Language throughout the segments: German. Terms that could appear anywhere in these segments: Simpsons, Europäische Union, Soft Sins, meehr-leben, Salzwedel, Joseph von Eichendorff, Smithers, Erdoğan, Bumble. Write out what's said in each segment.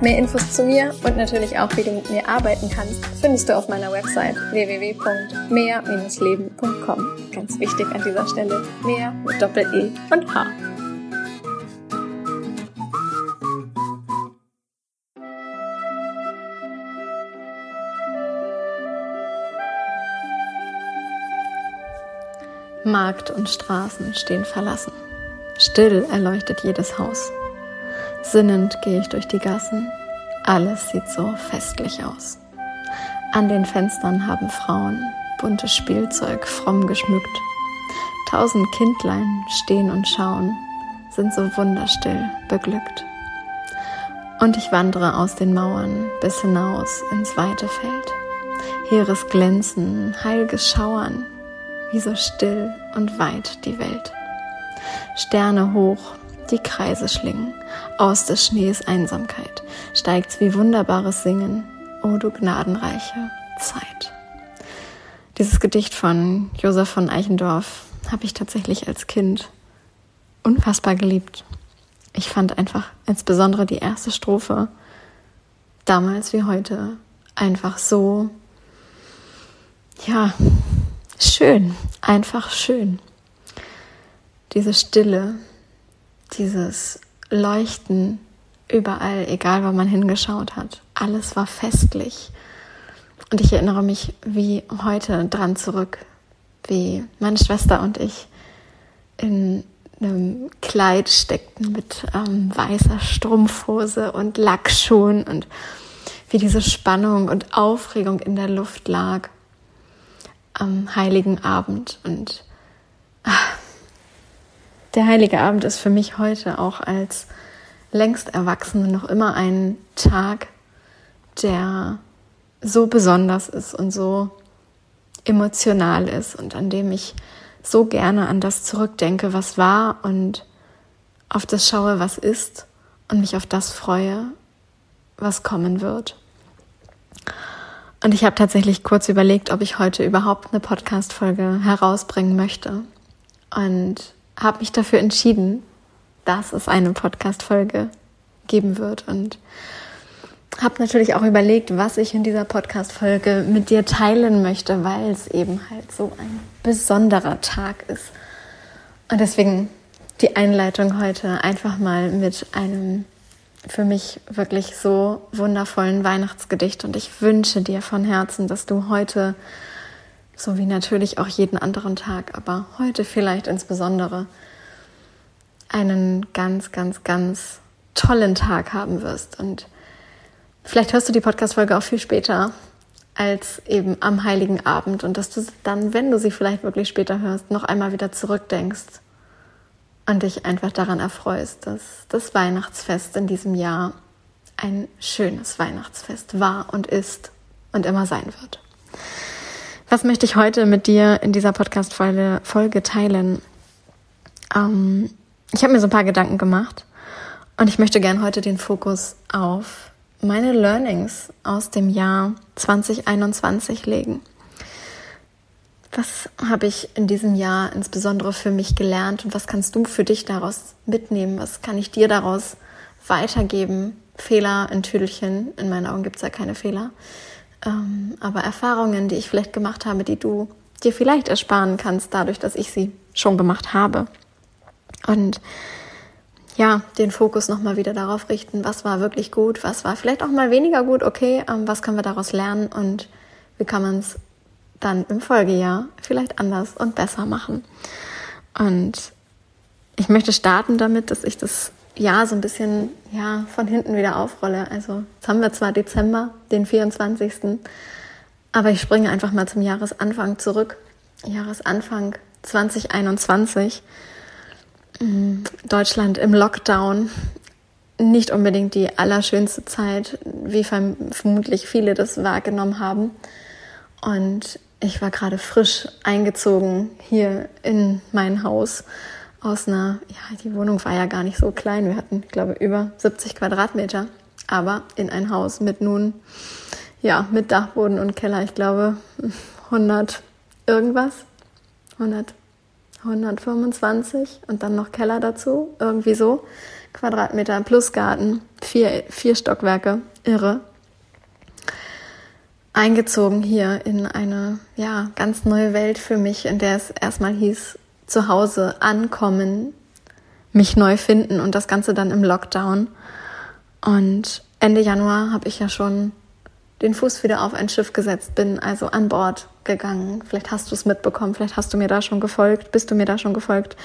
Mehr Infos zu mir und natürlich auch, wie du mit mir arbeiten kannst, findest du auf meiner Website www.meehr-leben.com. Ganz wichtig an dieser Stelle, Meehr mit Doppel-E und H. Markt und Straßen stehen verlassen. Still erleuchtet jedes Haus. Sinnend gehe ich durch die Gassen, alles sieht so festlich aus. An den Fenstern haben Frauen buntes Spielzeug fromm geschmückt. 1000 Kindlein stehen und schauen, sind so wunderstill beglückt. Und ich wandere aus den Mauern bis hinaus ins weite Feld. Heeres Glänzen, heilges Schauern, wie so still und weit die Welt. Sterne hoch, die Kreise schlingen, aus des Schnees Einsamkeit steigt's wie wunderbares Singen, o du gnadenreiche Zeit. Dieses Gedicht von Joseph von Eichendorff habe ich tatsächlich als Kind unfassbar geliebt. Ich fand einfach insbesondere die erste Strophe, damals wie heute, einfach so, ja, schön, einfach schön. Diese Stille, dieses Leuchten überall, egal wo man hingeschaut hat. Alles war festlich. Und ich erinnere mich wie heute dran zurück, wie meine Schwester und ich in einem Kleid steckten mit weißer Strumpfhose und Lackschuhen und wie diese Spannung und Aufregung in der Luft lag am Heiligen Abend. Und der Heilige Abend ist für mich heute auch als längst Erwachsene noch immer ein Tag, der so besonders ist und so emotional ist und an dem ich so gerne an das zurückdenke, was war und auf das schaue, was ist und mich auf das freue, was kommen wird. Und ich habe tatsächlich kurz überlegt, ob ich heute überhaupt eine Podcast-Folge herausbringen möchte und habe mich dafür entschieden, dass es eine Podcast-Folge geben wird und habe natürlich auch überlegt, was ich in dieser Podcast-Folge mit dir teilen möchte, weil es eben halt so ein besonderer Tag ist. Und deswegen die Einleitung heute einfach mal mit einem für mich wirklich so wundervollen Weihnachtsgedicht. Und ich wünsche dir von Herzen, dass du heute, so wie natürlich auch jeden anderen Tag, aber heute vielleicht insbesondere, einen ganz, ganz, ganz tollen Tag haben wirst. Und vielleicht hörst du die Podcast-Folge auch viel später als eben am Heiligen Abend und dass du dann, wenn du sie vielleicht wirklich später hörst, noch einmal wieder zurückdenkst und dich einfach daran erfreust, dass das Weihnachtsfest in diesem Jahr ein schönes Weihnachtsfest war und ist und immer sein wird. Was möchte ich heute mit dir in dieser Podcast-Folge teilen? Ich habe mir so ein paar Gedanken gemacht und ich möchte gerne heute den Fokus auf meine Learnings aus dem Jahr 2021 legen. Was habe ich in diesem Jahr insbesondere für mich gelernt und was kannst du für dich daraus mitnehmen? Was kann ich dir daraus weitergeben? Fehler in Tüdelchen, in meinen Augen gibt es ja keine Fehler. Aber Erfahrungen, die ich vielleicht gemacht habe, die du dir vielleicht ersparen kannst, dadurch, dass ich sie schon gemacht habe. Und ja, den Fokus nochmal wieder darauf richten, was war wirklich gut, was war vielleicht auch mal weniger gut, okay, was können wir daraus lernen und wie kann man es dann im Folgejahr vielleicht anders und besser machen. Und ich möchte starten damit, dass ich das ja, so ein bisschen ja von hinten wieder aufrolle. Also jetzt haben wir zwar Dezember, den 24., aber ich springe einfach mal zum Jahresanfang zurück. Jahresanfang 2021. Deutschland im Lockdown. Nicht unbedingt die allerschönste Zeit, wie vermutlich viele das wahrgenommen haben. Und Ich war gerade frisch eingezogen hier in mein Haus aus einer, ja, die Wohnung war ja gar nicht so klein. Wir hatten, ich glaube, über 70 Quadratmeter, aber in ein Haus mit nun, ja, mit Dachboden und Keller. Ich glaube, 100 irgendwas, 125 und dann noch Keller dazu, irgendwie so. Quadratmeter plus Garten, vier Stockwerke, irre. Eingezogen hier in eine, ja, ganz neue Welt für mich, in der es erstmal hieß, zu Hause ankommen, mich neu finden und das Ganze dann im Lockdown. Und Ende Januar habe ich ja schon den Fuß wieder auf ein Schiff gesetzt, bin also an Bord gegangen. Vielleicht hast du es mitbekommen, vielleicht hast du mir da schon gefolgt, bist du mir da schon gefolgt.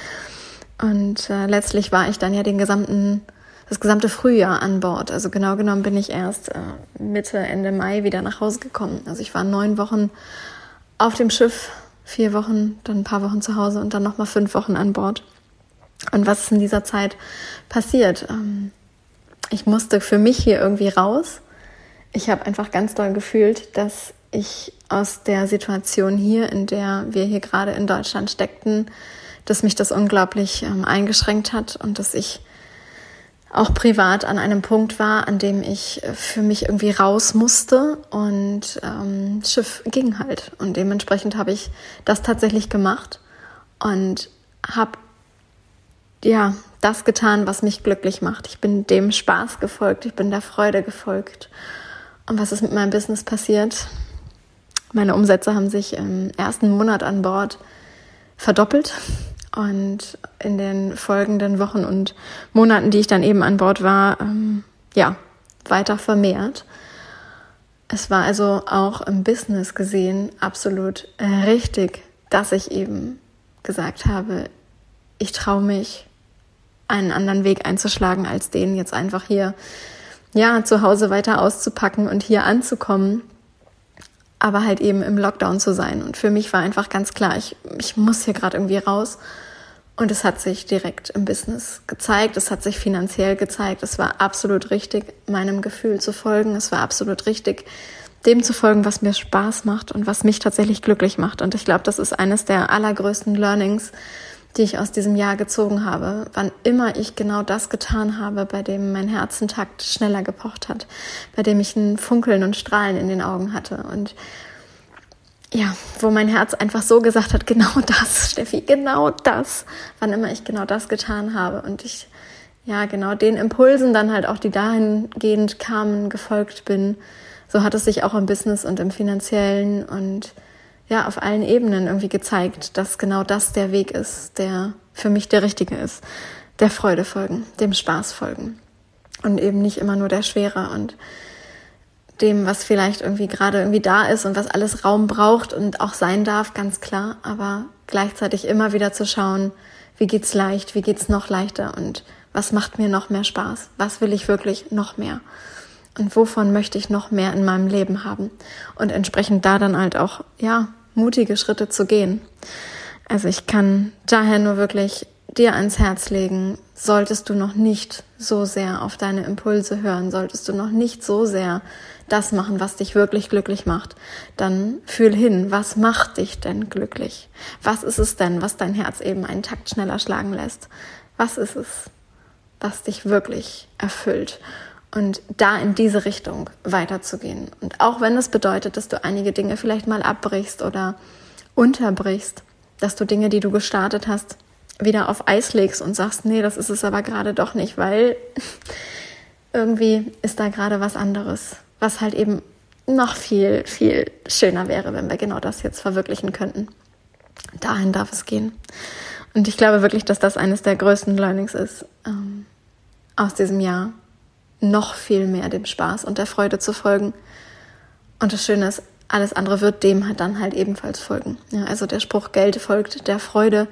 Und letztlich war ich dann ja das gesamte Frühjahr an Bord. Also genau genommen bin ich erst Mitte, Ende Mai wieder nach Hause gekommen. Also ich war 9 Wochen auf dem Schiff, 4 Wochen, dann ein paar Wochen zu Hause und dann nochmal 5 Wochen an Bord. Und was ist in dieser Zeit passiert? Ich musste für mich hier irgendwie raus. Ich habe einfach ganz doll gefühlt, dass ich aus der Situation hier, in der wir hier gerade in Deutschland steckten, dass mich das unglaublich eingeschränkt hat und dass ich auch privat an einem Punkt war, an dem ich für mich irgendwie raus musste und Schiff ging halt. Und dementsprechend habe ich das tatsächlich gemacht und habe ja das getan, was mich glücklich macht. Ich bin dem Spaß gefolgt, ich bin der Freude gefolgt. Und was ist mit meinem Business passiert? Meine Umsätze haben sich im ersten Monat an Bord verdoppelt. Und in den folgenden Wochen und Monaten, die ich dann eben an Bord war, weiter vermehrt. Es war also auch im Business gesehen absolut richtig, dass ich eben gesagt habe, ich traue mich, einen anderen Weg einzuschlagen, als den jetzt einfach hier zu Hause weiter auszupacken und hier anzukommen, aber halt eben im Lockdown zu sein. Und für mich war einfach ganz klar, ich muss hier gerade irgendwie raus. Und es hat sich direkt im Business gezeigt, es hat sich finanziell gezeigt, es war absolut richtig, meinem Gefühl zu folgen, es war absolut richtig, dem zu folgen, was mir Spaß macht und was mich tatsächlich glücklich macht. Und ich glaube, das ist eines der allergrößten Learnings, die ich aus diesem Jahr gezogen habe. Wann immer ich genau das getan habe, bei dem mein Herzentakt schneller gepocht hat, bei dem ich ein Funkeln und Strahlen in den Augen hatte und ja, wo mein Herz einfach so gesagt hat, genau das, Steffi, genau das. Wann immer ich genau das getan habe und ich genau den Impulsen dann halt auch, die dahingehend kamen, gefolgt bin, so hat es sich auch im Business und im Finanziellen und auf allen Ebenen irgendwie gezeigt, dass genau das der Weg ist, der für mich der richtige ist. Der Freude folgen, dem Spaß folgen und eben nicht immer nur der Schwere und dem, was vielleicht irgendwie gerade irgendwie da ist und was alles Raum braucht und auch sein darf, ganz klar, aber gleichzeitig immer wieder zu schauen, wie geht's leicht, wie geht's noch leichter und was macht mir noch mehr Spaß, was will ich wirklich noch mehr? Und wovon möchte ich noch mehr in meinem Leben haben? Und entsprechend da dann halt auch, mutige Schritte zu gehen. Also ich kann daher nur wirklich dir ans Herz legen, solltest du noch nicht so sehr auf deine Impulse hören, solltest du noch nicht so sehr das machen, was dich wirklich glücklich macht, dann fühl hin, was macht dich denn glücklich? Was ist es denn, was dein Herz eben einen Takt schneller schlagen lässt? Was ist es, was dich wirklich erfüllt? Und da in diese Richtung weiterzugehen. Und auch wenn es bedeutet, dass du einige Dinge vielleicht mal abbrichst oder unterbrichst, dass du Dinge, die du gestartet hast, wieder auf Eis legst und sagst, nee, das ist es aber gerade doch nicht, weil irgendwie ist da gerade was anderes, was halt eben noch viel, viel schöner wäre, wenn wir genau das jetzt verwirklichen könnten. Dahin darf es gehen. Und ich glaube wirklich, dass das eines der größten Learnings ist, aus diesem Jahr. Noch viel mehr dem Spaß und der Freude zu folgen. Und das Schöne ist, alles andere wird dem dann halt ebenfalls folgen. Ja, also der Spruch, Geld folgt der Freude,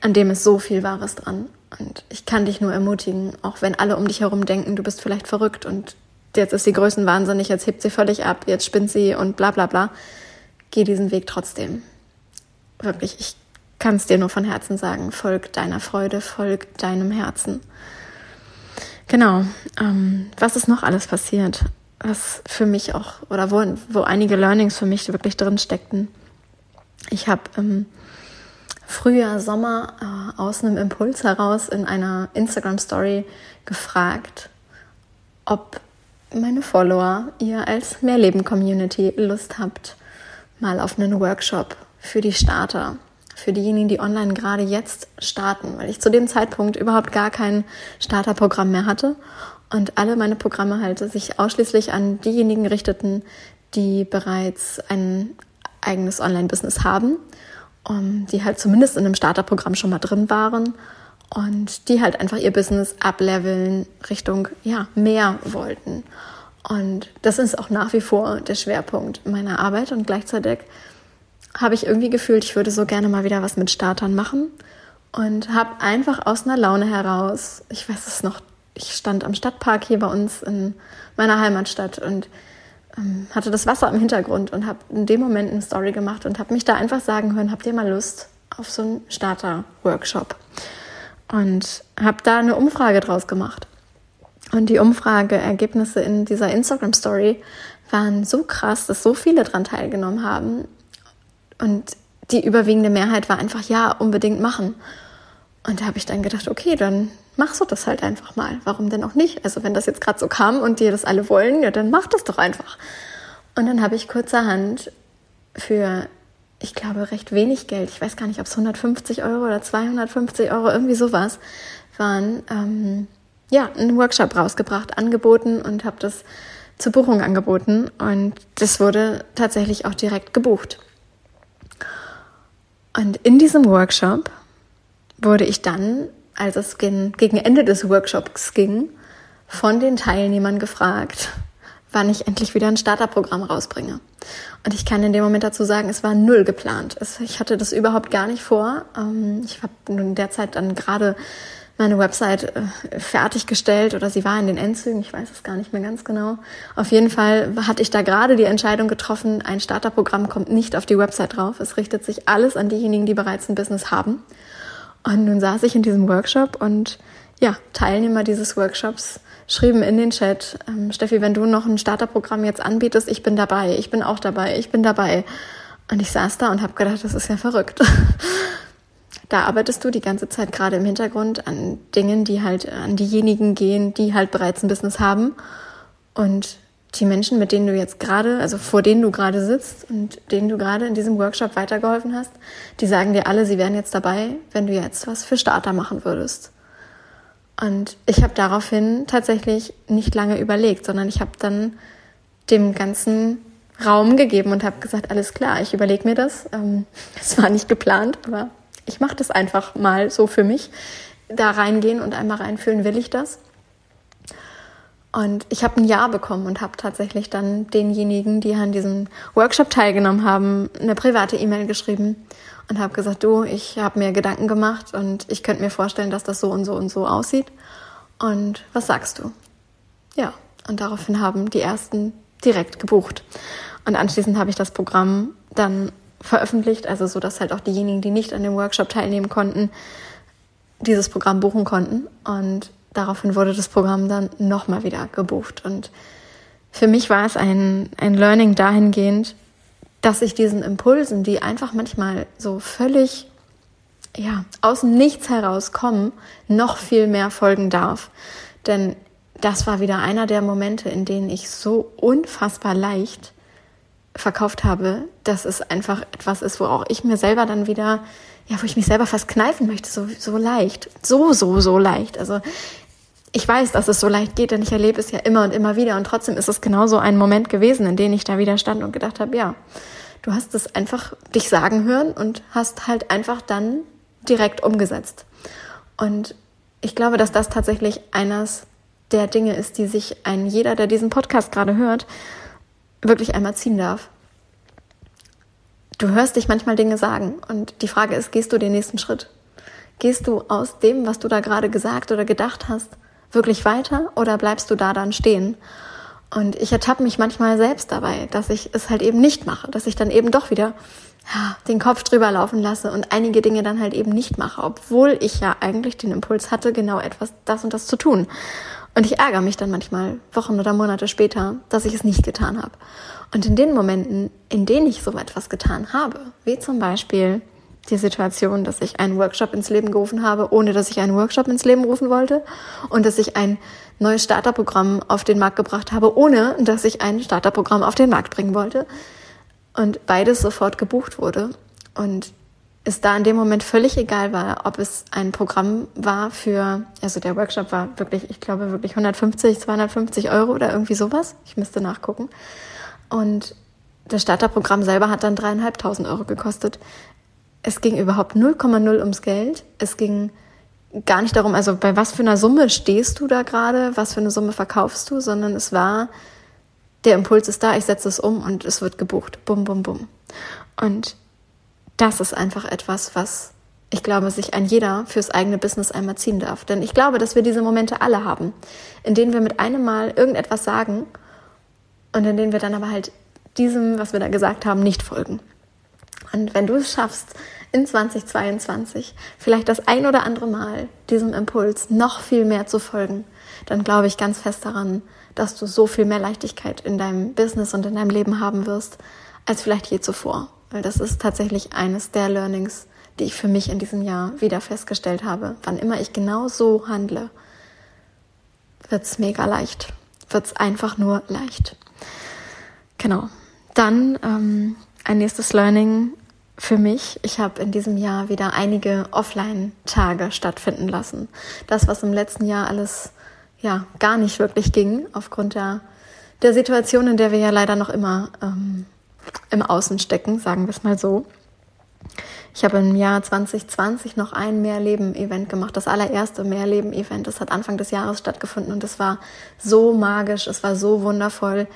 an dem ist so viel Wahres dran. Und ich kann dich nur ermutigen, auch wenn alle um dich herum denken, du bist vielleicht verrückt und jetzt ist sie größenwahnsinnig, jetzt hebt sie völlig ab, jetzt spinnt sie und bla bla bla. Geh diesen Weg trotzdem. Wirklich, ich kann es dir nur von Herzen sagen. Folg deiner Freude, folg deinem Herzen. Genau, was ist noch alles passiert? was für mich auch, oder wo einige Learnings für mich wirklich drin steckten. Ich habe im Frühjahr, Sommer aus einem Impuls heraus in einer Instagram-Story gefragt, ob meine Follower, ihr als Mehrleben-Community Lust habt, mal auf einen Workshop für die Starter, für diejenigen, die online gerade jetzt starten, weil ich zu dem Zeitpunkt überhaupt gar kein Starterprogramm mehr hatte und alle meine Programme halt sich ausschließlich an diejenigen richteten, die bereits ein eigenes Online-Business haben, die halt zumindest in einem Starterprogramm schon mal drin waren und die halt einfach ihr Business upleveln Richtung, ja, mehr wollten. Und das ist auch nach wie vor der Schwerpunkt meiner Arbeit und gleichzeitig habe ich irgendwie gefühlt, ich würde so gerne mal wieder was mit Startern machen und habe einfach aus einer Laune heraus, ich weiß es noch, ich stand am Stadtpark hier bei uns in meiner Heimatstadt und hatte das Wasser im Hintergrund und habe in dem Moment eine Story gemacht und habe mich da einfach sagen hören, habt ihr mal Lust auf so einen Starter-Workshop? Und habe da eine Umfrage draus gemacht. Und die Umfrageergebnisse in dieser Instagram-Story waren so krass, dass so viele daran teilgenommen haben. Und die überwiegende Mehrheit war einfach, ja, unbedingt machen. Und da habe ich dann gedacht, okay, dann machst du das halt einfach mal. Warum denn auch nicht? Also wenn das jetzt gerade so kam und dir das alle wollen, ja, dann mach das doch einfach. Und dann habe ich kurzerhand für, ich glaube, recht wenig Geld, ich weiß gar nicht, ob es 150 € oder 250 €, irgendwie sowas, waren, einen Workshop rausgebracht, angeboten und habe das zur Buchung angeboten. Und das wurde tatsächlich auch direkt gebucht. Und in diesem Workshop wurde ich dann, als es gegen Ende des Workshops ging, von den Teilnehmern gefragt, wann ich endlich wieder ein Starterprogramm rausbringe. Und ich kann in dem Moment dazu sagen, es war null geplant. Ich hatte das überhaupt gar nicht vor. Ich habe in der Zeit dann gerade meine Website fertiggestellt oder sie war in den Endzügen, ich weiß es gar nicht mehr ganz genau. Auf jeden Fall hatte ich da gerade die Entscheidung getroffen, ein Starterprogramm kommt nicht auf die Website drauf. Es richtet sich alles an diejenigen, die bereits ein Business haben. Und nun saß ich in diesem Workshop und ja, Teilnehmer dieses Workshops schrieben in den Chat, Steffi, wenn du noch ein Starterprogramm jetzt anbietest, ich bin dabei, ich bin auch dabei, ich bin dabei. Und ich saß da und habe gedacht, das ist ja verrückt. Da arbeitest du die ganze Zeit gerade im Hintergrund an Dingen, die halt an diejenigen gehen, die halt bereits ein Business haben. Und die Menschen, mit denen du jetzt gerade, also vor denen du gerade sitzt und denen du gerade in diesem Workshop weitergeholfen hast, die sagen dir alle, sie wären jetzt dabei, wenn du jetzt was für Starter machen würdest. Und ich habe daraufhin tatsächlich nicht lange überlegt, sondern ich habe dann dem ganzen Raum gegeben und habe gesagt, alles klar, ich überlege mir das. Es war nicht geplant, aber ich mache das einfach mal so für mich, da reingehen und einmal reinfühlen, will ich das? Und ich habe ein Ja bekommen und habe tatsächlich dann denjenigen, die an diesem Workshop teilgenommen haben, eine private E-Mail geschrieben und habe gesagt, du, ich habe mir Gedanken gemacht und ich könnte mir vorstellen, dass das so und so und so aussieht. Und was sagst du? Ja, und daraufhin haben die ersten direkt gebucht. Und anschließend habe ich das Programm dann veröffentlicht, also so, dass halt auch diejenigen, die nicht an dem Workshop teilnehmen konnten, dieses Programm buchen konnten. Und daraufhin wurde das Programm dann nochmal wieder gebucht. Und für mich war es ein Learning dahingehend, dass ich diesen Impulsen, die einfach manchmal so völlig aus dem Nichts herauskommen, noch viel mehr folgen darf. Denn das war wieder einer der Momente, in denen ich so unfassbar leicht verkauft habe, dass es einfach etwas ist, wo auch ich mir selber dann wieder, wo ich mich selber fast kneifen möchte, so leicht, so leicht. Also ich weiß, dass es so leicht geht, denn ich erlebe es ja immer und immer wieder und trotzdem ist es genau so ein Moment gewesen, in dem ich da wieder stand und gedacht habe, ja, du hast es einfach dich sagen hören und hast halt einfach dann direkt umgesetzt. Und ich glaube, dass das tatsächlich eines der Dinge ist, die sich jeder, der diesen Podcast gerade hört, wirklich einmal ziehen darf. Du hörst dich manchmal Dinge sagen und die Frage ist, gehst du den nächsten Schritt? Gehst du aus dem, was du da gerade gesagt oder gedacht hast, wirklich weiter oder bleibst du da dann stehen? Und ich ertappe mich manchmal selbst dabei, dass ich es halt eben nicht mache, dass ich dann eben doch wieder den Kopf drüber laufen lasse und einige Dinge dann halt eben nicht mache, obwohl ich ja eigentlich den Impuls hatte, genau etwas, das und das zu tun. Und ich ärgere mich dann manchmal, Wochen oder Monate später, dass ich es nicht getan habe. Und in den Momenten, in denen ich so etwas getan habe, wie zum Beispiel die Situation, dass ich einen Workshop ins Leben gerufen habe, ohne dass ich einen Workshop ins Leben rufen wollte, und dass ich ein neues Starterprogramm auf den Markt gebracht habe, ohne dass ich ein Starterprogramm auf den Markt bringen wollte, und beides sofort gebucht wurde und es da in dem Moment völlig egal war, ob es ein Programm war also der Workshop war wirklich, ich glaube wirklich 150, 250 Euro oder irgendwie sowas. Ich müsste nachgucken. Und das Starterprogramm selber hat dann 3.500 Euro gekostet. Es ging überhaupt 0,0 ums Geld. Es ging gar nicht darum, also bei was für einer Summe stehst du da gerade, was für eine Summe verkaufst du, sondern es war, der Impuls ist da, ich setze es um und es wird gebucht. Bum, bum, bum. Und das ist einfach etwas, was ich glaube, sich ein jeder fürs eigene Business einmal ziehen darf. Denn ich glaube, dass wir diese Momente alle haben, in denen wir mit einem Mal irgendetwas sagen und in denen wir dann aber halt diesem, was wir da gesagt haben, nicht folgen. Und wenn du es schaffst, in 2022 vielleicht das ein oder andere Mal diesem Impuls noch viel mehr zu folgen, dann glaube ich ganz fest daran, dass du so viel mehr Leichtigkeit in deinem Business und in deinem Leben haben wirst, als vielleicht je zuvor. Weil das ist tatsächlich eines der Learnings, die ich für mich in diesem Jahr wieder festgestellt habe. Wann immer ich genau so handle, wird's mega leicht. Wird's einfach nur leicht. Genau. Dann ein nächstes Learning für mich. Ich habe in diesem Jahr wieder einige Offline-Tage stattfinden lassen. Das, was im letzten Jahr alles ja gar nicht wirklich ging, aufgrund der Situation, in der wir ja leider noch immer im Außen stecken, sagen wir es mal so. Ich habe im Jahr 2020 noch ein Meehr-leben-Event gemacht, das allererste Meehr-leben-Event. Das hat Anfang des Jahres stattgefunden und es war so magisch, es war so wundervoll,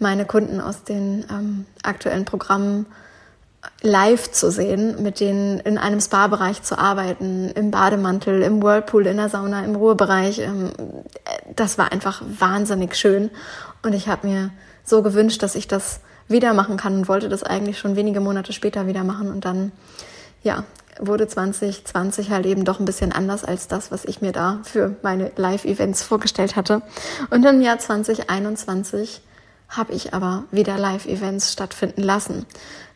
meine Kunden aus den aktuellen Programmen live zu sehen, mit denen in einem Spa-Bereich zu arbeiten, im Bademantel, im Whirlpool, in der Sauna, im Ruhebereich. Das war einfach wahnsinnig schön und ich habe mir so gewünscht, dass ich das wieder machen kann und wollte das eigentlich schon wenige Monate später wieder machen. Und dann ja, wurde 2020 halt eben doch ein bisschen anders als das, was ich mir da für meine Live-Events vorgestellt hatte. Und im Jahr 2021 habe ich aber wieder Live-Events stattfinden lassen.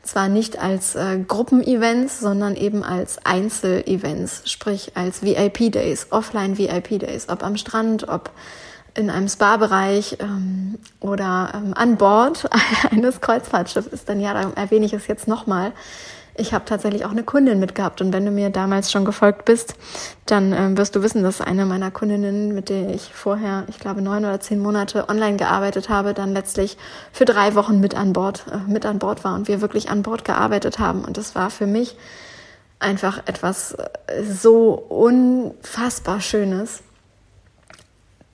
Zwar nicht als Gruppen-Events, sondern eben als Einzel-Events, sprich als VIP-Days, Offline-VIP-Days, ob am Strand, ob in einem Spa-Bereich oder an Bord eines Kreuzfahrtschiffes, denn ja, darum erwähne ich es jetzt nochmal. Ich habe tatsächlich auch eine Kundin mitgehabt und wenn du mir damals schon gefolgt bist, dann wirst du wissen, dass eine meiner Kundinnen, mit der ich vorher, ich glaube 9 oder 10 Monate online gearbeitet habe, dann letztlich für 3 Wochen mit an Bord war und wir wirklich an Bord gearbeitet haben und das war für mich einfach etwas so unfassbar Schönes,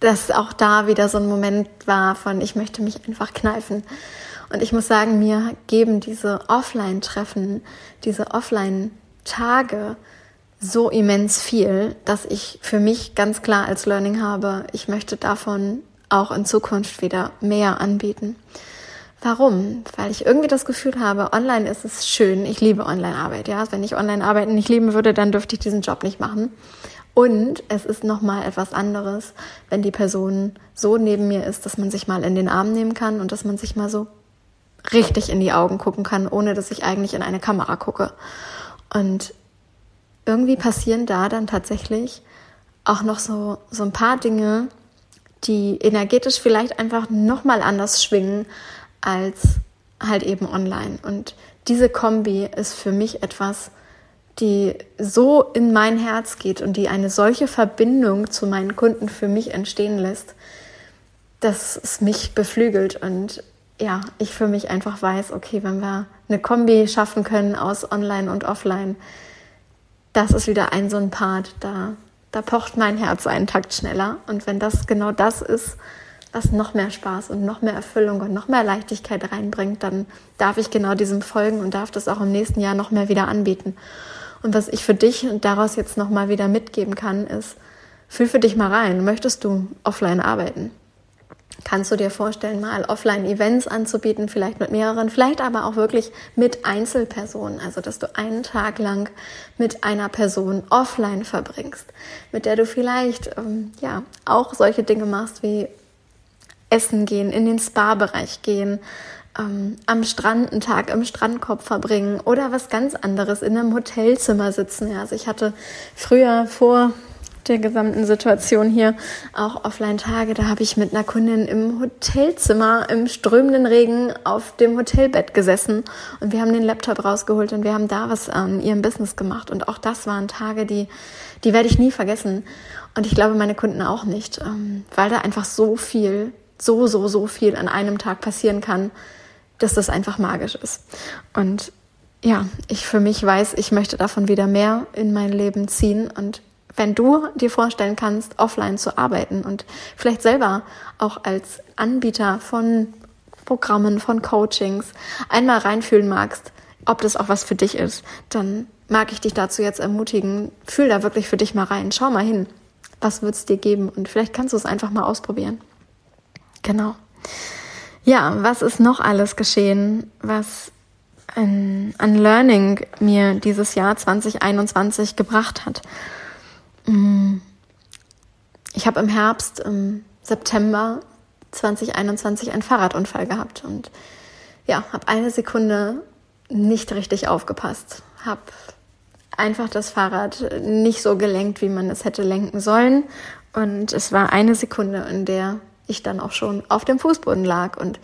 dass auch da wieder so ein Moment war von, ich möchte mich einfach kneifen. Und ich muss sagen, mir geben diese Offline-Treffen, diese Offline-Tage so immens viel, dass ich für mich ganz klar als Learning habe, ich möchte davon auch in Zukunft wieder mehr anbieten. Warum? Weil ich irgendwie das Gefühl habe, online ist es schön, ich liebe Online-Arbeit. Ja? Wenn ich Online-Arbeiten nicht lieben würde, dann dürfte ich diesen Job nicht machen. Und es ist nochmal etwas anderes, wenn die Person so neben mir ist, dass man sich mal in den Arm nehmen kann und dass man sich mal so richtig in die Augen gucken kann, ohne dass ich eigentlich in eine Kamera gucke. Und irgendwie passieren da dann tatsächlich auch noch so ein paar Dinge, die energetisch vielleicht einfach nochmal anders schwingen als halt eben online. Und diese Kombi ist für mich etwas, die so in mein Herz geht und die eine solche Verbindung zu meinen Kunden für mich entstehen lässt, dass es mich beflügelt und ja, ich für mich einfach weiß, okay, wenn wir eine Kombi schaffen können aus Online und Offline, das ist wieder so ein Part, da pocht mein Herz einen Takt schneller und wenn das genau das ist, was noch mehr Spaß und noch mehr Erfüllung und noch mehr Leichtigkeit reinbringt, dann darf ich genau diesem folgen und darf das auch im nächsten Jahr noch mehr wieder anbieten. Und was ich für dich daraus jetzt nochmal wieder mitgeben kann, ist, fühl für dich mal rein, möchtest du offline arbeiten? Kannst du dir vorstellen, mal Offline-Events anzubieten, vielleicht mit mehreren, vielleicht aber auch wirklich mit Einzelpersonen, also dass du einen Tag lang mit einer Person offline verbringst, mit der du vielleicht auch solche Dinge machst wie essen gehen, in den Spa-Bereich gehen, am Strand einen Tag im Strandkorb verbringen oder was ganz anderes, in einem Hotelzimmer sitzen. Ja, also ich hatte früher vor der gesamten Situation hier auch Offline-Tage, da habe ich mit einer Kundin im Hotelzimmer im strömenden Regen auf dem Hotelbett gesessen und wir haben den Laptop rausgeholt und wir haben da was an ihrem Business gemacht und auch das waren Tage, die werde ich nie vergessen und ich glaube meine Kunden auch nicht, weil da einfach so viel an einem Tag passieren kann, dass das einfach magisch ist. Und ja, ich für mich weiß, ich möchte davon wieder mehr in mein Leben ziehen. Und wenn du dir vorstellen kannst, offline zu arbeiten und vielleicht selber auch als Anbieter von Programmen, von Coachings einmal reinfühlen magst, ob das auch was für dich ist, dann mag ich dich dazu jetzt ermutigen, fühl da wirklich für dich mal rein, schau mal hin, was wird es dir geben und vielleicht kannst du es einfach mal ausprobieren. Genau. Ja, was ist noch alles geschehen, was an Learning mir dieses Jahr 2021 gebracht hat? Ich habe im Herbst, im September 2021 einen Fahrradunfall gehabt und habe eine Sekunde nicht richtig aufgepasst. Habe einfach das Fahrrad nicht so gelenkt, wie man es hätte lenken sollen und es war eine Sekunde, in der ich dann auch schon auf dem Fußboden lag und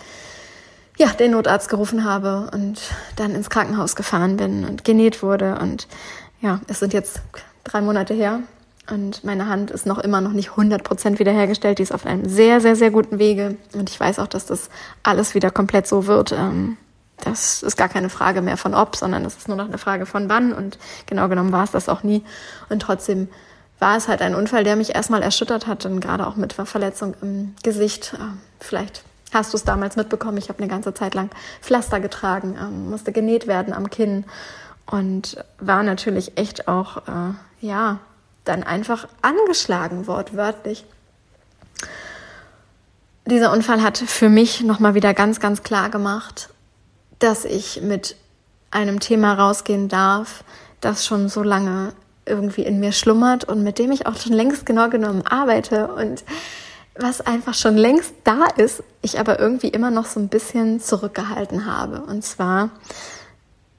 den Notarzt gerufen habe und dann ins Krankenhaus gefahren bin und genäht wurde und es sind jetzt 3 Monate her. Und meine Hand ist noch immer noch nicht 100% wiederhergestellt. Die ist auf einem sehr, sehr, sehr guten Wege. Und ich weiß auch, dass das alles wieder komplett so wird. Das ist gar keine Frage mehr von ob, sondern es ist nur noch eine Frage von wann. Und genau genommen war es das auch nie. Und trotzdem war es halt ein Unfall, der mich erstmal erschüttert hat. Und gerade auch mit Verletzung im Gesicht. Vielleicht hast du es damals mitbekommen. Ich habe eine ganze Zeit lang Pflaster getragen, musste genäht werden am Kinn. Und war natürlich echt auch, dann einfach angeschlagen, wortwörtlich. Dieser Unfall hat für mich nochmal wieder ganz, ganz klar gemacht, dass ich mit einem Thema rausgehen darf, das schon so lange irgendwie in mir schlummert und mit dem ich auch schon längst genau genommen arbeite und was einfach schon längst da ist, ich aber irgendwie immer noch so ein bisschen zurückgehalten habe. Und zwar,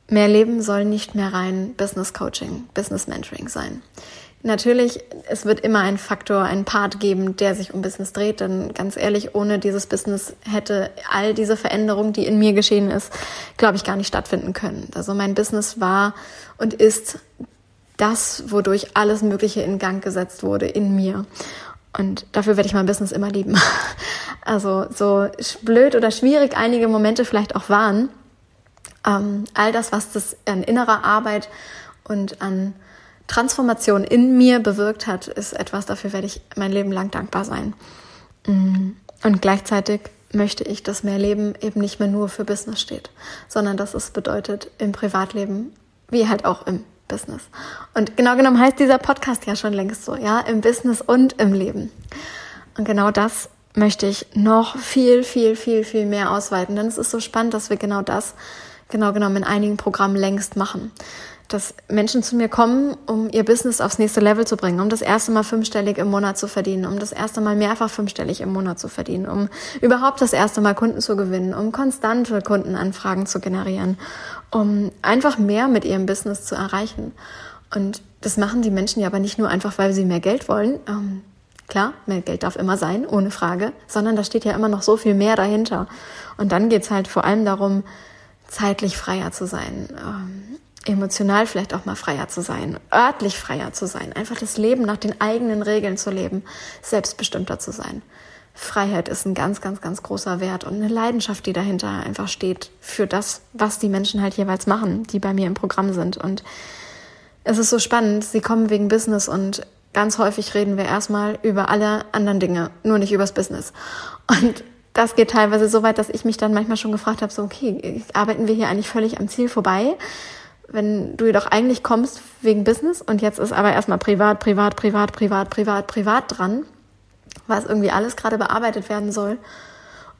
meehr-leben soll nicht mehr rein Business Coaching, Business Mentoring sein. Natürlich, es wird immer einen Faktor, einen Part geben, der sich um Business dreht, denn ganz ehrlich, ohne dieses Business hätte all diese Veränderung, die in mir geschehen ist, glaube ich, gar nicht stattfinden können. Also mein Business war und ist das, wodurch alles Mögliche in Gang gesetzt wurde in mir. Und dafür werde ich mein Business immer lieben. Also so blöd oder schwierig einige Momente vielleicht auch waren, all das, was das an innerer Arbeit und an Transformation in mir bewirkt hat, ist etwas, dafür werde ich mein Leben lang dankbar sein. Und gleichzeitig möchte ich, dass meehr-leben eben nicht mehr nur für Business steht, sondern dass es bedeutet im Privatleben, wie halt auch im Business. Und genau genommen heißt dieser Podcast ja schon längst so, ja, im Business und im Leben. Und genau das möchte ich noch viel mehr ausweiten, denn es ist so spannend, dass wir genau das, genau genommen in einigen Programmen längst machen. Dass Menschen zu mir kommen, um ihr Business aufs nächste Level zu bringen, um das erste Mal 5-stellig im Monat zu verdienen, um das erste Mal mehrfach 5-stellig im Monat zu verdienen, um überhaupt das erste Mal Kunden zu gewinnen, um konstante Kundenanfragen zu generieren, um einfach mehr mit ihrem Business zu erreichen. Und das machen die Menschen ja aber nicht nur einfach, weil sie mehr Geld wollen. Klar, mehr Geld darf immer sein, ohne Frage, sondern da steht ja immer noch so viel mehr dahinter. Und dann geht's halt vor allem darum, zeitlich freier zu sein, emotional vielleicht auch mal freier zu sein, örtlich freier zu sein, einfach das Leben nach den eigenen Regeln zu leben, selbstbestimmter zu sein. Freiheit ist ein ganz, ganz, ganz großer Wert und eine Leidenschaft, die dahinter einfach steht für das, was die Menschen halt jeweils machen, die bei mir im Programm sind. Und es ist so spannend, sie kommen wegen Business und ganz häufig reden wir erstmal über alle anderen Dinge, nur nicht übers Business. Und das geht teilweise so weit, dass ich mich dann manchmal schon gefragt habe, so okay, arbeiten wir hier eigentlich völlig am Ziel vorbei? Wenn du jedoch eigentlich kommst wegen Business und jetzt ist aber erstmal privat dran was irgendwie alles gerade bearbeitet werden soll.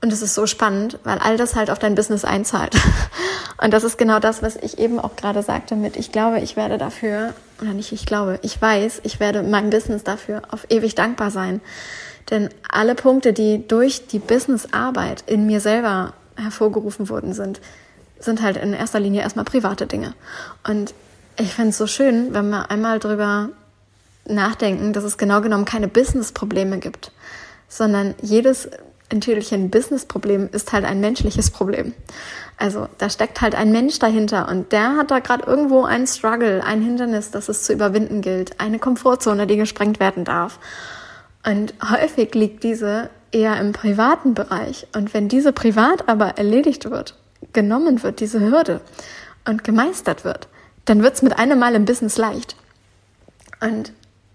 Und es ist so spannend, weil all das halt auf dein Business einzahlt. Und das ist genau das, was ich eben auch gerade sagte mit, ich glaube, ich werde dafür, oder nicht ich glaube, ich weiß, ich werde meinem Business dafür auf ewig dankbar sein. Denn alle Punkte, die durch die Businessarbeit in mir selber hervorgerufen worden sind halt in erster Linie erstmal private Dinge. Und ich finde es so schön, wenn wir einmal drüber nachdenken, dass es genau genommen keine Business-Probleme gibt, sondern jedes ein Tüdelchen Business-Problem ist halt ein menschliches Problem. Also da steckt halt ein Mensch dahinter und der hat da gerade irgendwo einen Struggle, ein Hindernis, das es zu überwinden gilt, eine Komfortzone, die gesprengt werden darf. Und häufig liegt diese eher im privaten Bereich. Und wenn diese privat aber erledigt wird, genommen wird, diese Hürde, und gemeistert wird, dann wird's mit einem Mal im Business leicht. Und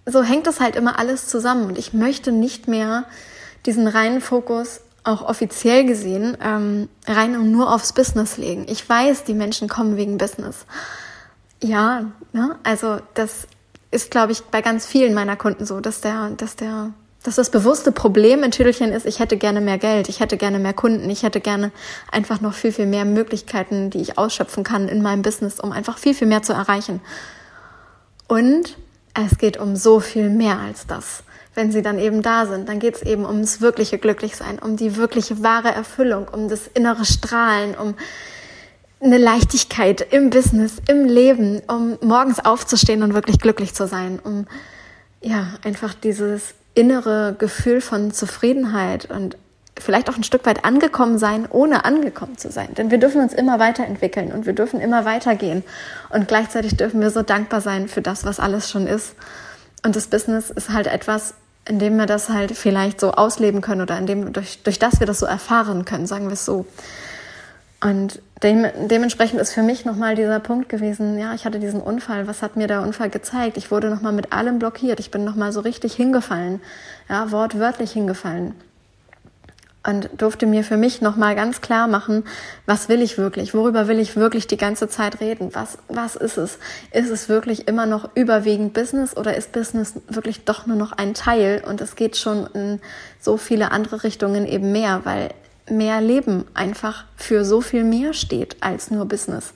so hängt das halt immer alles zusammen. Und ich möchte nicht mehr diesen reinen Fokus, auch offiziell gesehen, rein und nur aufs Business legen. Ich weiß, die Menschen kommen wegen Business. Ja, ne? Also das ist, glaube ich, bei ganz vielen meiner Kunden so, dass das bewusste Problem in Tüdelchen ist, ich hätte gerne mehr Geld, ich hätte gerne mehr Kunden, ich hätte gerne einfach noch viel, viel mehr Möglichkeiten, die ich ausschöpfen kann in meinem Business, um einfach viel, viel mehr zu erreichen. Und es geht um so viel mehr als das. Wenn sie dann eben da sind, dann geht es eben ums wirkliche Glücklichsein, um die wirkliche wahre Erfüllung, um das innere Strahlen, um eine Leichtigkeit im Business, im Leben, um morgens aufzustehen und wirklich glücklich zu sein, um ja einfach dieses innere Gefühl von Zufriedenheit und vielleicht auch ein Stück weit angekommen sein, ohne angekommen zu sein. Denn wir dürfen uns immer weiterentwickeln und wir dürfen immer weitergehen. Und gleichzeitig dürfen wir so dankbar sein für das, was alles schon ist. Und das Business ist halt etwas, in dem wir das halt vielleicht so ausleben können oder in dem, durch das wir das so erfahren können, sagen wir es so. Und dementsprechend ist für mich nochmal dieser Punkt gewesen, ja, ich hatte diesen Unfall, was hat mir der Unfall gezeigt? Ich wurde nochmal mit allem blockiert, ich bin nochmal so richtig hingefallen, ja, wortwörtlich hingefallen. Und durfte mir für mich nochmal ganz klar machen, was will ich wirklich? Worüber will ich wirklich die ganze Zeit reden? Was ist es? Ist es wirklich immer noch überwiegend Business oder ist Business wirklich doch nur noch ein Teil? Und es geht schon in so viele andere Richtungen eben mehr, weil mehr Leben einfach für so viel mehr steht als nur Business.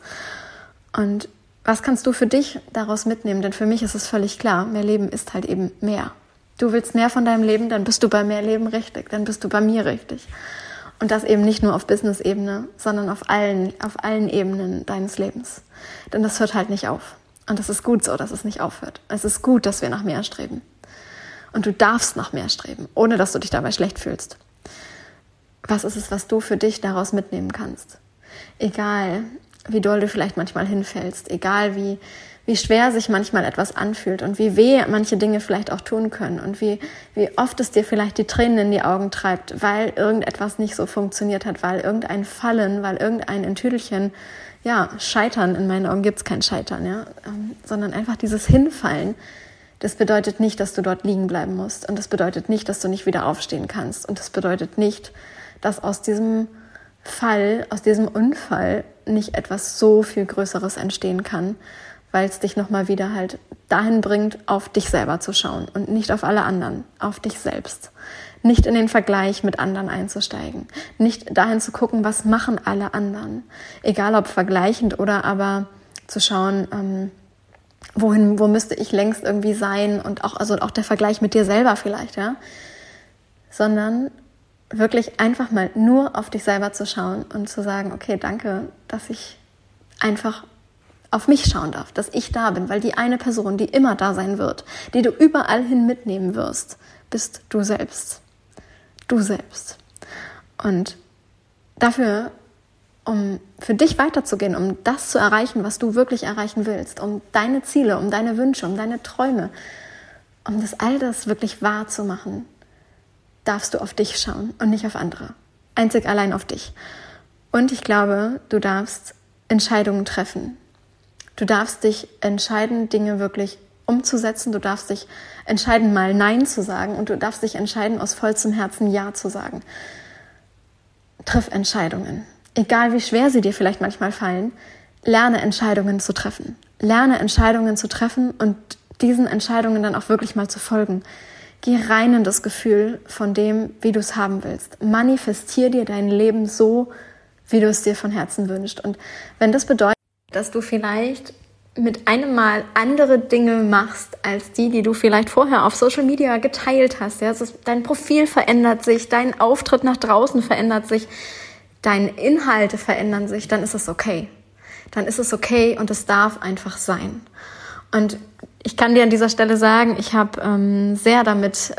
Und was kannst du für dich daraus mitnehmen? Denn für mich ist es völlig klar, mehr Leben ist halt eben mehr. Du willst mehr von deinem Leben, dann bist du bei mehr Leben richtig, dann bist du bei mir richtig. Und das eben nicht nur auf Business-Ebene, sondern auf allen Ebenen deines Lebens. Denn das hört halt nicht auf. Und das ist gut so, dass es nicht aufhört. Es ist gut, dass wir nach mehr streben. Und du darfst nach mehr streben, ohne dass du dich dabei schlecht fühlst. Was ist es, was du für dich daraus mitnehmen kannst? Egal, wie doll du vielleicht manchmal hinfällst, egal wie schwer sich manchmal etwas anfühlt und wie weh manche Dinge vielleicht auch tun können und wie oft es dir vielleicht die Tränen in die Augen treibt, weil irgendetwas nicht so funktioniert hat, weil irgendein Fallen, weil irgendein Entüdelchen, ja, Scheitern, in meinen Augen gibt's kein Scheitern, ja, sondern einfach dieses Hinfallen, das bedeutet nicht, dass du dort liegen bleiben musst und das bedeutet nicht, dass du nicht wieder aufstehen kannst und das bedeutet nicht, dass aus diesem Fall, aus diesem Unfall nicht etwas so viel Größeres entstehen kann, weil es dich nochmal wieder halt dahin bringt, auf dich selber zu schauen und nicht auf alle anderen, auf dich selbst. Nicht in den Vergleich mit anderen einzusteigen, nicht dahin zu gucken, was machen alle anderen, egal ob vergleichend oder aber zu schauen, wo müsste ich längst irgendwie sein und auch der Vergleich mit dir selber vielleicht, ja, sondern wirklich einfach mal nur auf dich selber zu schauen und zu sagen, okay, danke, dass ich einfach auf mich schauen darf, dass ich da bin, weil die eine Person, die immer da sein wird, die du überall hin mitnehmen wirst, bist du selbst. Du selbst. Und dafür, um für dich weiterzugehen, um das zu erreichen, was du wirklich erreichen willst, um deine Ziele, um deine Wünsche, um deine Träume, um das all das wirklich wahr zu machen, darfst du auf dich schauen und nicht auf andere. Einzig allein auf dich. Und ich glaube, du darfst Entscheidungen treffen. Du darfst dich entscheiden, Dinge wirklich umzusetzen. Du darfst dich entscheiden, mal Nein zu sagen. Und du darfst dich entscheiden, aus vollstem Herzen Ja zu sagen. Triff Entscheidungen. Egal wie schwer sie dir vielleicht manchmal fallen, lerne Entscheidungen zu treffen. Lerne Entscheidungen zu treffen und diesen Entscheidungen dann auch wirklich mal zu folgen. Geh rein in das Gefühl von dem, wie du es haben willst. Manifestier dir dein Leben so, wie du es dir von Herzen wünschst. Und wenn das bedeutet, dass du vielleicht mit einem Mal andere Dinge machst, als die du vielleicht vorher auf Social Media geteilt hast. Ja? Also dein Profil verändert sich, dein Auftritt nach draußen verändert sich, deine Inhalte verändern sich, dann ist es okay. Dann ist es okay und es darf einfach sein. Und ich kann dir an dieser Stelle sagen, ich habe sehr damit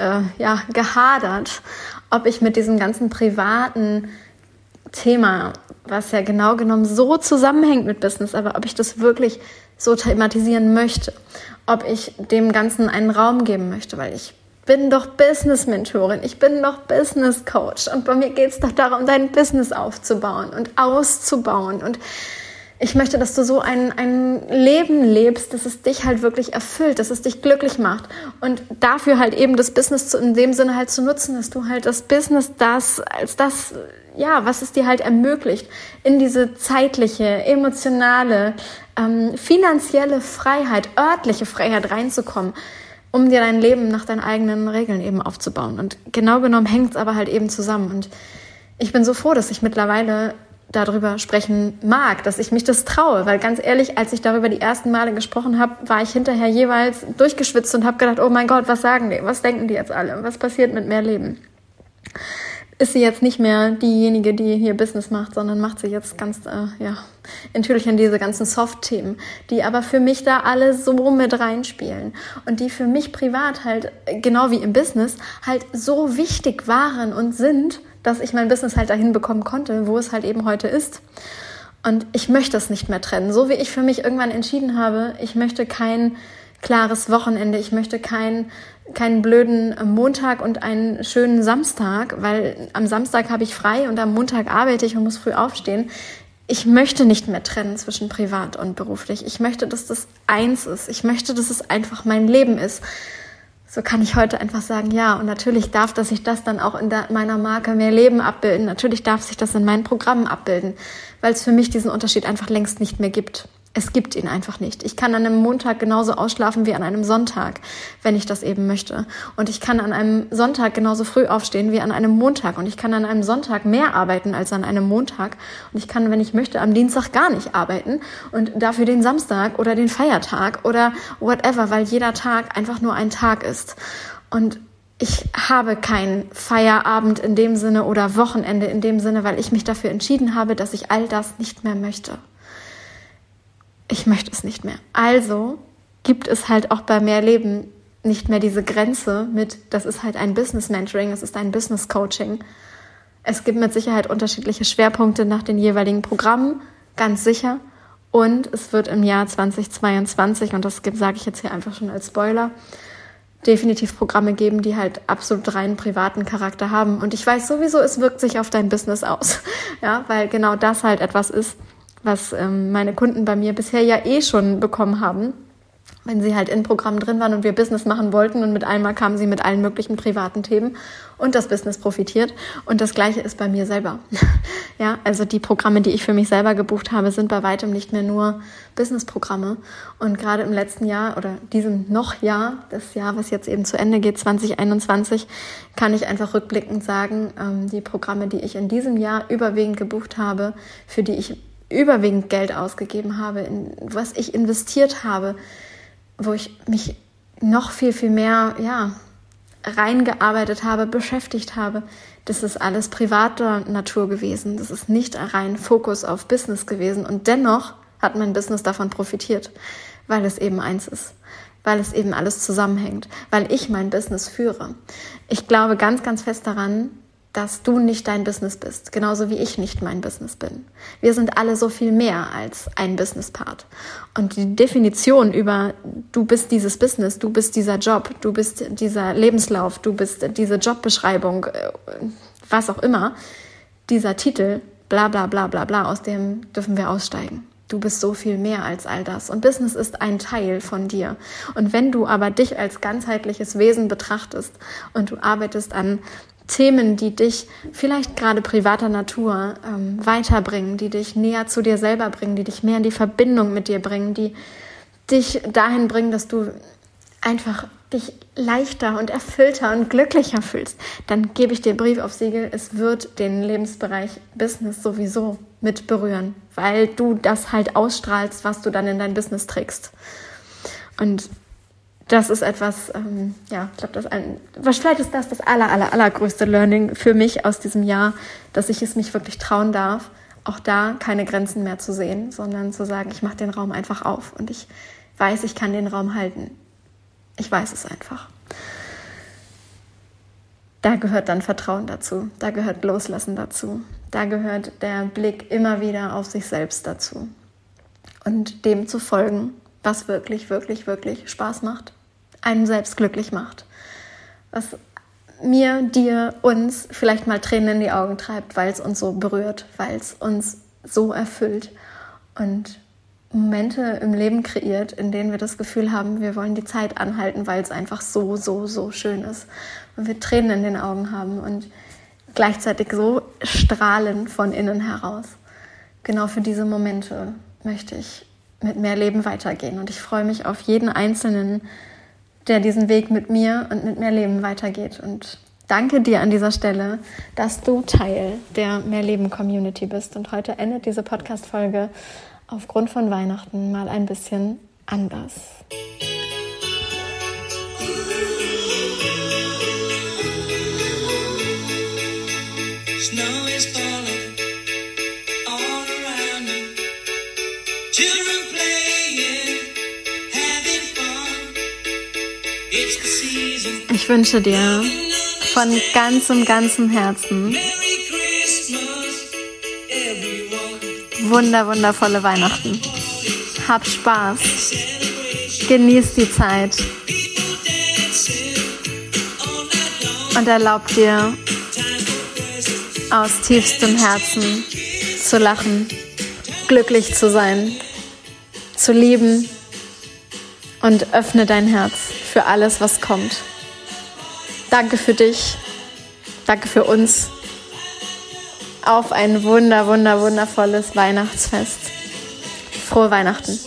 gehadert, ob ich mit diesem ganzen privaten Thema, was ja genau genommen so zusammenhängt mit Business, aber ob ich das wirklich so thematisieren möchte, ob ich dem Ganzen einen Raum geben möchte, weil ich bin doch Business-Mentorin, ich bin doch Business-Coach und bei mir geht es doch darum, dein Business aufzubauen und auszubauen und ich möchte, dass du so ein Leben lebst, dass es dich halt wirklich erfüllt, dass es dich glücklich macht. Und dafür halt eben das Business in dem Sinne halt zu nutzen, dass du halt das Business was es dir halt ermöglicht, in diese zeitliche, emotionale, finanzielle Freiheit, örtliche Freiheit reinzukommen, um dir dein Leben nach deinen eigenen Regeln eben aufzubauen. Und genau genommen hängt es aber halt eben zusammen. Und ich bin so froh, dass ich mittlerweile darüber sprechen mag, dass ich mich das traue, weil ganz ehrlich, als ich darüber die ersten Male gesprochen habe, war ich hinterher jeweils durchgeschwitzt und habe gedacht, oh mein Gott, was sagen die, was denken die jetzt alle, was passiert mit meehr-leben? Ist sie jetzt nicht mehr diejenige, die hier Business macht, sondern macht sie jetzt ganz, in Tüdelchen diese ganzen Soft-Themen, die aber für mich da alle so mit reinspielen und die für mich privat halt, genau wie im Business, halt so wichtig waren und sind, dass ich mein Business halt dahin bekommen konnte, wo es halt eben heute ist. Und ich möchte es nicht mehr trennen. So wie ich für mich irgendwann entschieden habe, ich möchte kein klares Wochenende, ich möchte keinen blöden Montag und einen schönen Samstag, weil am Samstag habe ich frei und am Montag arbeite ich und muss früh aufstehen. Ich möchte nicht mehr trennen zwischen privat und beruflich. Ich möchte, dass das eins ist. Ich möchte, dass es einfach mein Leben ist. So kann ich heute einfach sagen, ja, und natürlich darf sich das dann auch in meiner Marke meehr-leben abbilden. Natürlich darf sich das in meinen Programmen abbilden, weil es für mich diesen Unterschied einfach längst nicht mehr gibt. Es gibt ihn einfach nicht. Ich kann an einem Montag genauso ausschlafen wie an einem Sonntag, wenn ich das eben möchte. Und ich kann an einem Sonntag genauso früh aufstehen wie an einem Montag. Und ich kann an einem Sonntag mehr arbeiten als an einem Montag. Und ich kann, wenn ich möchte, am Dienstag gar nicht arbeiten und dafür den Samstag oder den Feiertag oder whatever, weil jeder Tag einfach nur ein Tag ist. Und ich habe keinen Feierabend in dem Sinne oder Wochenende in dem Sinne, weil ich mich dafür entschieden habe, dass ich all das nicht mehr möchte. Ich möchte es nicht mehr. Also gibt es halt auch bei meehr-leben nicht mehr diese Grenze mit, das ist halt ein Business-Mentoring, es ist ein Business-Coaching. Es gibt mit Sicherheit unterschiedliche Schwerpunkte nach den jeweiligen Programmen, ganz sicher. Und es wird im Jahr 2022, und das sage ich jetzt hier einfach schon als Spoiler, definitiv Programme geben, die halt absolut rein privaten Charakter haben. Und ich weiß sowieso, es wirkt sich auf dein Business aus, ja, weil genau das halt etwas ist, was meine Kunden bei mir bisher ja eh schon bekommen haben, wenn sie halt in Programmen drin waren und wir Business machen wollten und mit einmal kamen sie mit allen möglichen privaten Themen und das Business profitiert und das Gleiche ist bei mir selber. Ja, also die Programme, die ich für mich selber gebucht habe, sind bei weitem nicht mehr nur Business-Programme und gerade im letzten Jahr oder diesem das Jahr, was jetzt eben zu Ende geht, 2021, kann ich einfach rückblickend sagen, die Programme, die ich in diesem Jahr überwiegend gebucht habe, für die ich überwiegend Geld ausgegeben habe, in was ich investiert habe, wo ich mich noch viel, viel mehr reingearbeitet habe, beschäftigt habe. Das ist alles privater Natur gewesen. Das ist nicht rein Fokus auf Business gewesen. Und dennoch hat mein Business davon profitiert, weil es eben eins ist, weil es eben alles zusammenhängt, weil ich mein Business führe. Ich glaube ganz, ganz fest daran, dass du nicht dein Business bist, genauso wie ich nicht mein Business bin. Wir sind alle so viel mehr als ein Business-Part. Und die Definition über du bist dieses Business, du bist dieser Job, du bist dieser Lebenslauf, du bist diese Jobbeschreibung, was auch immer, dieser Titel, bla bla bla bla bla, aus dem dürfen wir aussteigen. Du bist so viel mehr als all das. Und Business ist ein Teil von dir. Und wenn du aber dich als ganzheitliches Wesen betrachtest und du arbeitest an Themen, die dich vielleicht gerade privater Natur weiterbringen, die dich näher zu dir selber bringen, die dich mehr in die Verbindung mit dir bringen, die dich dahin bringen, dass du einfach dich leichter und erfüllter und glücklicher fühlst, dann gebe ich dir Brief auf Siegel, es wird den Lebensbereich Business sowieso mit berühren, weil du das halt ausstrahlst, was du dann in dein Business trägst. Und das ist etwas, ich glaube, vielleicht ist das allergrößte Learning für mich aus diesem Jahr, dass ich es mich wirklich trauen darf, auch da keine Grenzen mehr zu sehen, sondern zu sagen, ich mache den Raum einfach auf und ich weiß, ich kann den Raum halten. Ich weiß es einfach. Da gehört dann Vertrauen dazu, da gehört Loslassen dazu, da gehört der Blick immer wieder auf sich selbst dazu und dem zu folgen, was wirklich, wirklich, wirklich Spaß macht, einen selbst glücklich macht, was mir, dir, uns vielleicht mal Tränen in die Augen treibt, weil es uns so berührt, weil es uns so erfüllt und Momente im Leben kreiert, in denen wir das Gefühl haben, wir wollen die Zeit anhalten, weil es einfach so, so, so schön ist. Und wir Tränen in den Augen haben und gleichzeitig so strahlen von innen heraus. Genau für diese Momente möchte ich mit mehr Leben weitergehen. Und ich freue mich auf jeden Einzelnen, der diesen Weg mit mir und mit mehr Leben weitergeht. Und danke dir an dieser Stelle, dass du Teil der Meehr-leben-Community bist. Und heute endet diese Podcast-Folge aufgrund von Weihnachten mal ein bisschen anders. Snow is falling all around me. Children playing, having fun. It's the season. Ich wünsche dir von ganzem Herzen wundervolle Weihnachten. Hab Spaß. Genieß die Zeit. Und erlaub dir, aus tiefstem Herzen zu lachen, glücklich zu sein, zu lieben und öffne dein Herz für alles, was kommt. Danke für dich. Danke für uns. Auf ein wundervolles Weihnachtsfest. Frohe Weihnachten.